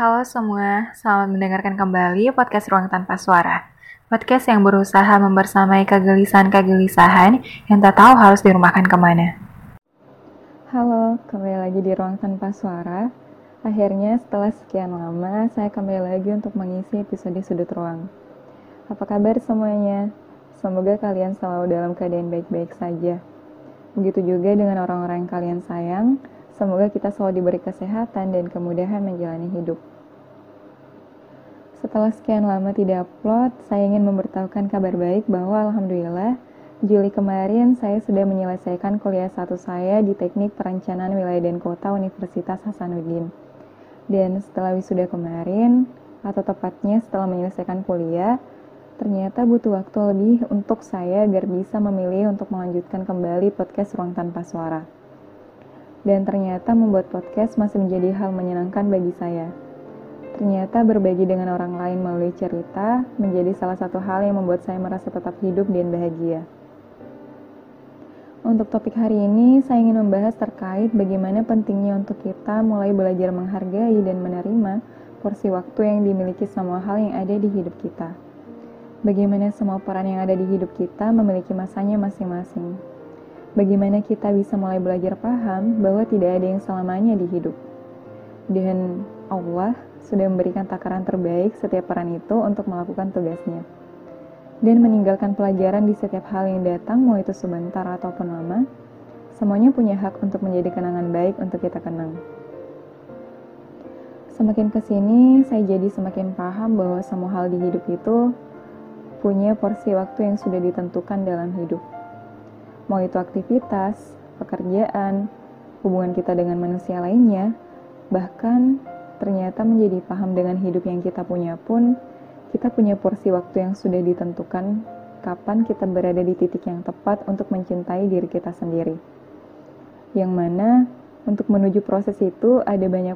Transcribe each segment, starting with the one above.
Halo semua, selamat mendengarkan kembali podcast Ruang Tanpa Suara. Podcast yang berusaha membersamai kegelisahan-kegelisahan yang tak tahu harus dirumahkan kemana. Halo, kembali lagi di Ruang Tanpa Suara. Akhirnya setelah sekian lama, saya kembali lagi untuk mengisi episode sudut ruang. Apa kabar semuanya? Semoga kalian selalu dalam keadaan baik-baik saja. Begitu juga dengan orang-orang yang kalian sayang. Semoga kita selalu diberi kesehatan dan kemudahan menjalani hidup. Setelah sekian lama tidak upload, saya ingin memberitahukan kabar baik bahwa Alhamdulillah, Juli kemarin saya sudah menyelesaikan kuliah 1 saya di Teknik Perencanaan Wilayah dan Kota Universitas Hasanuddin. Dan setelah wisuda kemarin, atau tepatnya setelah menyelesaikan kuliah, ternyata butuh waktu lebih untuk saya agar bisa memilih untuk melanjutkan kembali podcast Ruang Tanpa Suara. Dan ternyata membuat podcast masih menjadi hal menyenangkan bagi saya. Ternyata berbagi dengan orang lain melalui cerita menjadi salah satu hal yang membuat saya merasa tetap hidup dan bahagia. Untuk topik hari ini, saya ingin membahas terkait bagaimana pentingnya untuk kita mulai belajar menghargai dan menerima porsi waktu yang dimiliki semua hal yang ada di hidup kita. Bagaimana semua peran yang ada di hidup kita memiliki masanya masing-masing. Bagaimana kita bisa mulai belajar paham bahwa tidak ada yang selamanya di hidup. Dan Allah sudah memberikan takaran terbaik setiap peran itu untuk melakukan tugasnya. Dan meninggalkan pelajaran di setiap hal yang datang, mau itu sebentar ataupun lama, semuanya punya hak untuk menjadi kenangan baik untuk kita kenang. Semakin kesini, saya jadi semakin paham bahwa semua hal di hidup itu punya porsi waktu yang sudah ditentukan dalam hidup. Mau itu aktivitas, pekerjaan, hubungan kita dengan manusia lainnya, bahkan ternyata menjadi paham dengan hidup yang kita punya pun, kita punya porsi waktu yang sudah ditentukan kapan kita berada di titik yang tepat untuk mencintai diri kita sendiri. Yang mana, untuk menuju proses itu ada banyak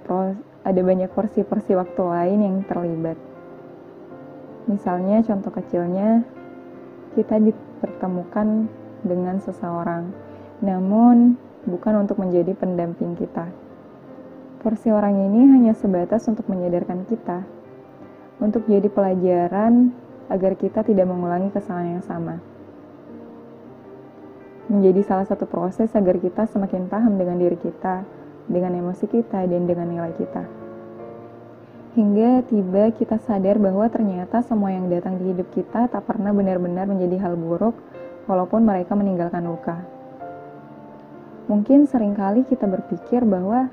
porsi-porsi waktu lain yang terlibat. Misalnya, contoh kecilnya, kita dipertemukan dengan seseorang, namun bukan untuk menjadi pendamping kita. Porsi orang ini hanya sebatas untuk menyadarkan kita, untuk jadi pelajaran agar kita tidak mengulangi kesalahan yang sama. Menjadi salah satu proses agar kita semakin paham dengan diri kita, dengan emosi kita, dan dengan nilai kita. Hingga tiba kita sadar bahwa ternyata semua yang datang di hidup kita tak pernah benar-benar menjadi hal buruk, walaupun mereka meninggalkan luka. Mungkin seringkali kita berpikir bahwa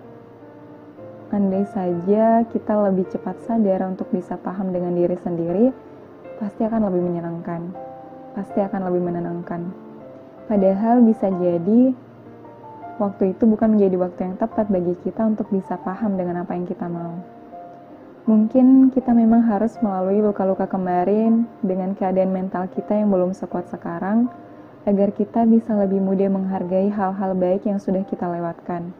andai saja kita lebih cepat sadar untuk bisa paham dengan diri sendiri, pasti akan lebih menyenangkan, pasti akan lebih menenangkan. Padahal bisa jadi waktu itu bukan menjadi waktu yang tepat bagi kita untuk bisa paham dengan apa yang kita mau. Mungkin kita memang harus melalui luka-luka kemarin dengan keadaan mental kita yang belum sekuat sekarang, agar kita bisa lebih mudah menghargai hal-hal baik yang sudah kita lewatkan.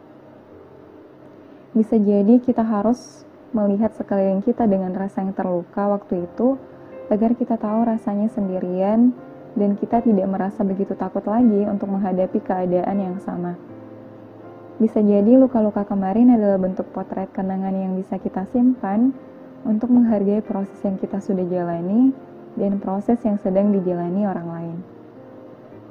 Bisa jadi kita harus melihat sekeliling kita dengan rasa yang terluka waktu itu, agar kita tahu rasanya sendirian dan kita tidak merasa begitu takut lagi untuk menghadapi keadaan yang sama. Bisa jadi luka-luka kemarin adalah bentuk potret kenangan yang bisa kita simpan untuk menghargai proses yang kita sudah jalani dan proses yang sedang dijalani orang lain.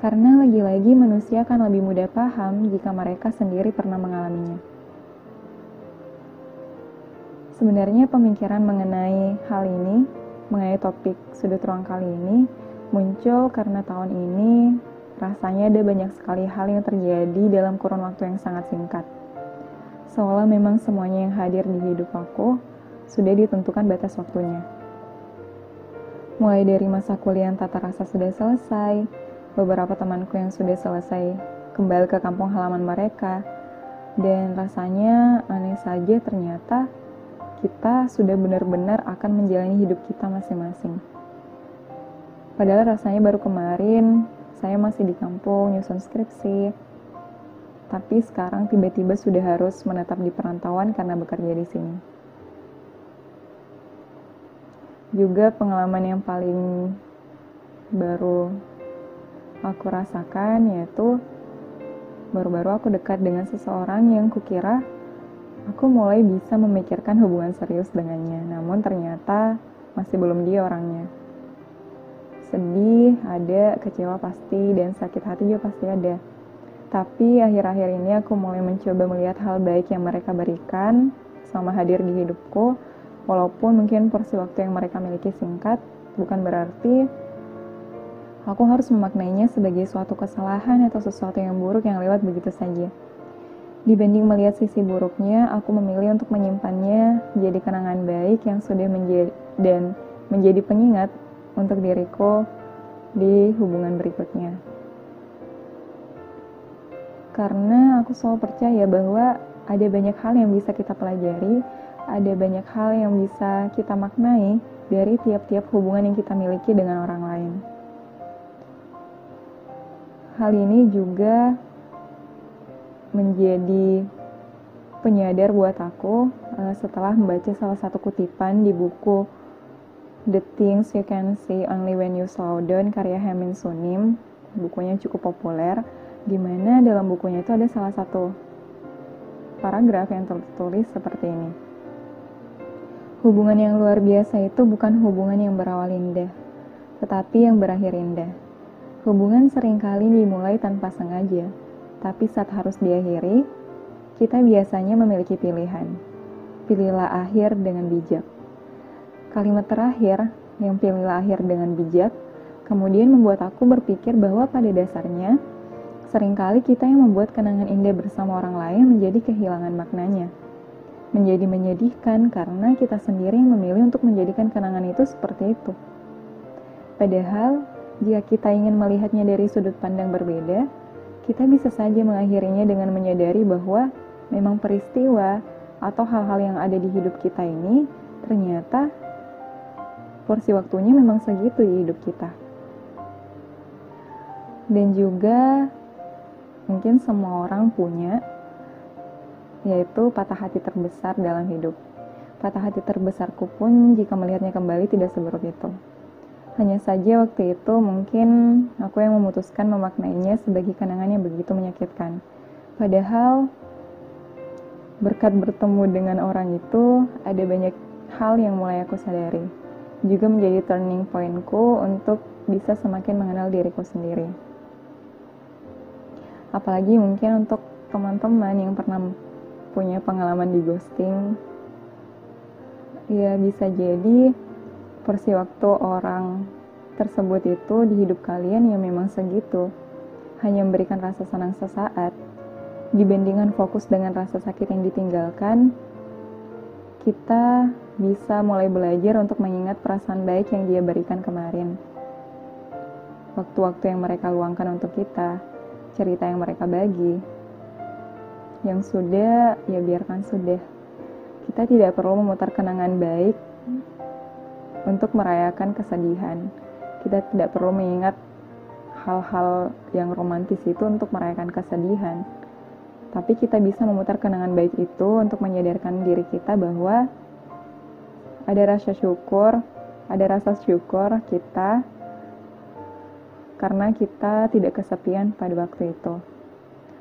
Karena lagi-lagi manusia akan lebih mudah paham jika mereka sendiri pernah mengalaminya. Sebenarnya pemikiran mengenai hal ini, mengenai topik sudut ruang kali ini, muncul karena tahun ini rasanya ada banyak sekali hal yang terjadi dalam kurun waktu yang sangat singkat. Seolah memang semuanya yang hadir di hidup aku sudah ditentukan batas waktunya. Mulai dari masa kuliah yang tak terasa sudah selesai, beberapa temanku yang sudah selesai kembali ke kampung halaman mereka, dan rasanya aneh saja ternyata kita sudah benar-benar akan menjalani hidup kita masing-masing. Padahal rasanya baru kemarin, saya masih di kampung, nyusun skripsi, tapi sekarang tiba-tiba sudah harus menetap di perantauan karena bekerja di sini. Juga pengalaman yang paling baru aku rasakan yaitu baru-baru aku dekat dengan seseorang yang kukira Aku mulai bisa memikirkan hubungan serius dengannya, namun ternyata masih belum dia orangnya. Sedih, ada, kecewa pasti, dan sakit hati juga pasti ada. Tapi akhir-akhir ini aku mulai mencoba melihat hal baik yang mereka berikan selama hadir di hidupku, walaupun mungkin porsi waktu yang mereka miliki singkat, bukan berarti aku harus memaknainya sebagai suatu kesalahan atau sesuatu yang buruk yang lewat begitu saja. Dibanding melihat sisi buruknya, aku memilih untuk menyimpannya jadi kenangan baik yang sudah menjadi pengingat untuk diriku di hubungan berikutnya. Karena aku selalu percaya bahwa ada banyak hal yang bisa kita pelajari, ada banyak hal yang bisa kita maknai dari tiap-tiap hubungan yang kita miliki dengan orang lain. Hal ini juga menjadi penyadar buat aku setelah membaca salah satu kutipan di buku The Things You Can See Only When You Slow Down karya Heming Sunim. Bukunya cukup populer, di mana dalam bukunya itu ada salah satu paragraf yang tertulis seperti ini. Hubungan yang luar biasa itu bukan hubungan yang berawal indah, tetapi yang berakhir indah. Hubungan seringkali dimulai tanpa sengaja, tapi saat harus diakhiri, kita biasanya memiliki pilihan. Pilihlah akhir dengan bijak. Kalimat terakhir, yang pilihlah akhir dengan bijak, kemudian membuat aku berpikir bahwa pada dasarnya, seringkali kita yang membuat kenangan indah bersama orang lain menjadi kehilangan maknanya. Menjadi menyedihkan karena kita sendiri yang memilih untuk menjadikan kenangan itu seperti itu. Padahal, jika kita ingin melihatnya dari sudut pandang berbeda, kita bisa saja mengakhirinya dengan menyadari bahwa memang peristiwa atau hal-hal yang ada di hidup kita ini ternyata porsi waktunya memang segitu di hidup kita. Dan juga mungkin semua orang punya, yaitu patah hati terbesar dalam hidup. Patah hati terbesarku pun jika melihatnya kembali tidak seburuk itu. Hanya saja waktu itu mungkin aku yang memutuskan memaknainya sebagai kenangan yang begitu menyakitkan. Padahal berkat bertemu dengan orang itu ada banyak hal yang mulai aku sadari. Juga menjadi turning pointku untuk bisa semakin mengenal diriku sendiri. Apalagi mungkin untuk teman-teman yang pernah punya pengalaman di ghosting, ya bisa jadi porsi waktu orang tersebut itu di hidup kalian yang memang segitu, hanya memberikan rasa senang sesaat. Dibandingkan fokus dengan rasa sakit yang ditinggalkan, kita bisa mulai belajar untuk mengingat perasaan baik yang dia berikan kemarin. Waktu-waktu yang mereka luangkan untuk kita, cerita yang mereka bagi, yang sudah, ya biarkan sudah. Kita tidak perlu memutar kenangan baik untuk merayakan kesedihan. Kita tidak perlu mengingat hal-hal yang romantis itu untuk merayakan kesedihan. Tapi kita bisa memutar kenangan baik itu untuk menyadarkan diri kita bahwa ada rasa syukur kita karena kita tidak kesepian pada waktu itu.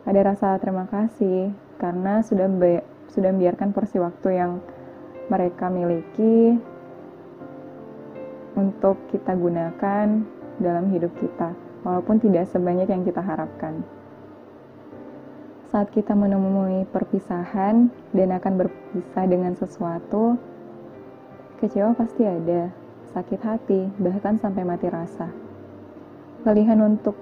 Ada rasa terima kasih karena sudah membiarkan porsi waktu yang mereka miliki untuk kita gunakan dalam hidup kita, walaupun tidak sebanyak yang kita harapkan. Saat kita menemui perpisahan dan akan berpisah dengan sesuatu, kecewa pasti ada, sakit hati, bahkan sampai mati rasa. Pilihan untuk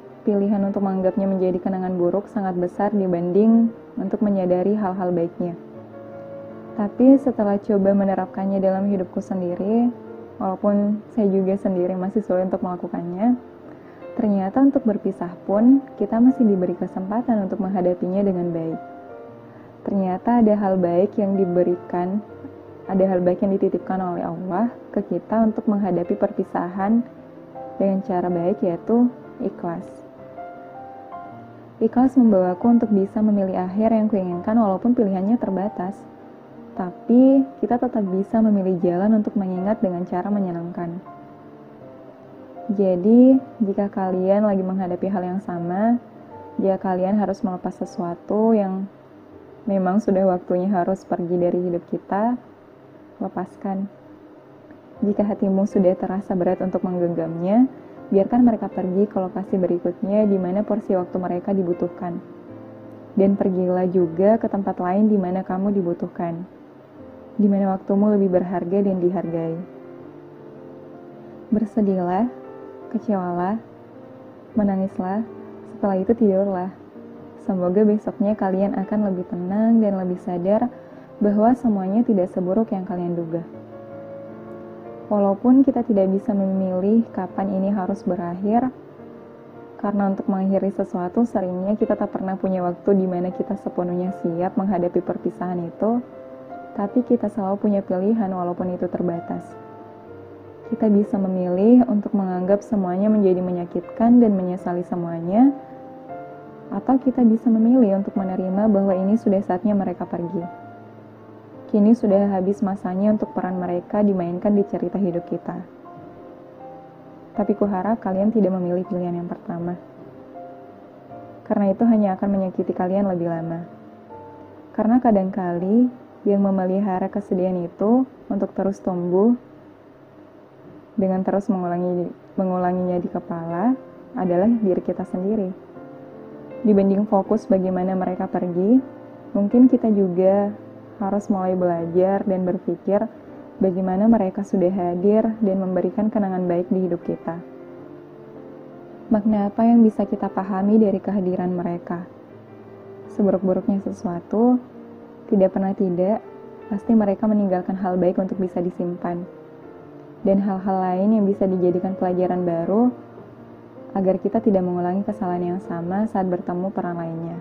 menganggapnya menjadi kenangan buruk sangat besar dibanding untuk menyadari hal-hal baiknya. Tapi setelah coba menerapkannya dalam hidupku sendiri, walaupun saya juga sendiri masih sulit untuk melakukannya, ternyata untuk berpisah pun kita masih diberi kesempatan untuk menghadapinya dengan baik. Ternyata ada hal baik yang dititipkan oleh Allah ke kita untuk menghadapi perpisahan dengan cara baik, yaitu ikhlas. Ikhlas membawaku untuk bisa memilih akhir yang kuinginkan walaupun pilihannya terbatas. Tapi kita tetap bisa memilih jalan untuk mengingat dengan cara menyenangkan. Jadi, jika kalian lagi menghadapi hal yang sama, jika kalian harus melepas sesuatu yang memang sudah waktunya harus pergi dari hidup kita, lepaskan. Jika hatimu sudah terasa berat untuk menggenggamnya, biarkan mereka pergi ke lokasi berikutnya di mana porsi waktu mereka dibutuhkan. Dan pergilah juga ke tempat lain di mana kamu dibutuhkan, di mana waktumu lebih berharga dan dihargai. Bersedihlah, kecewalah, menangislah, setelah itu tidurlah. Semoga besoknya kalian akan lebih tenang dan lebih sadar bahwa semuanya tidak seburuk yang kalian duga. Walaupun kita tidak bisa memilih kapan ini harus berakhir, karena untuk mengakhiri sesuatu seringnya kita tak pernah punya waktu di mana kita sepenuhnya siap menghadapi perpisahan itu, tapi kita selalu punya pilihan walaupun itu terbatas. Kita bisa memilih untuk menganggap semuanya menjadi menyakitkan dan menyesali semuanya, atau kita bisa memilih untuk menerima bahwa ini sudah saatnya mereka pergi. Kini sudah habis masanya untuk peran mereka dimainkan di cerita hidup kita. Tapi kuharap kalian tidak memilih pilihan yang pertama. Karena itu hanya akan menyakiti kalian lebih lama. Karena kadangkali yang memelihara kesedihan itu untuk terus tumbuh dengan terus mengulanginya di kepala adalah diri kita sendiri. Dibanding fokus bagaimana mereka pergi, mungkin kita juga harus mulai belajar dan berpikir bagaimana mereka sudah hadir dan memberikan kenangan baik di hidup kita. Makna apa yang bisa kita pahami dari kehadiran mereka? Seburuk-buruknya sesuatu, tidak pernah tidak, pasti mereka meninggalkan hal baik untuk bisa disimpan. Dan hal-hal lain yang bisa dijadikan pelajaran baru agar kita tidak mengulangi kesalahan yang sama saat bertemu peran lainnya.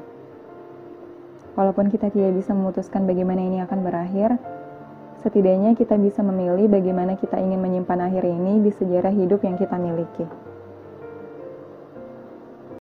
Walaupun kita tidak bisa memutuskan bagaimana ini akan berakhir, setidaknya kita bisa memilih bagaimana kita ingin menyimpan akhir ini di sejarah hidup yang kita miliki.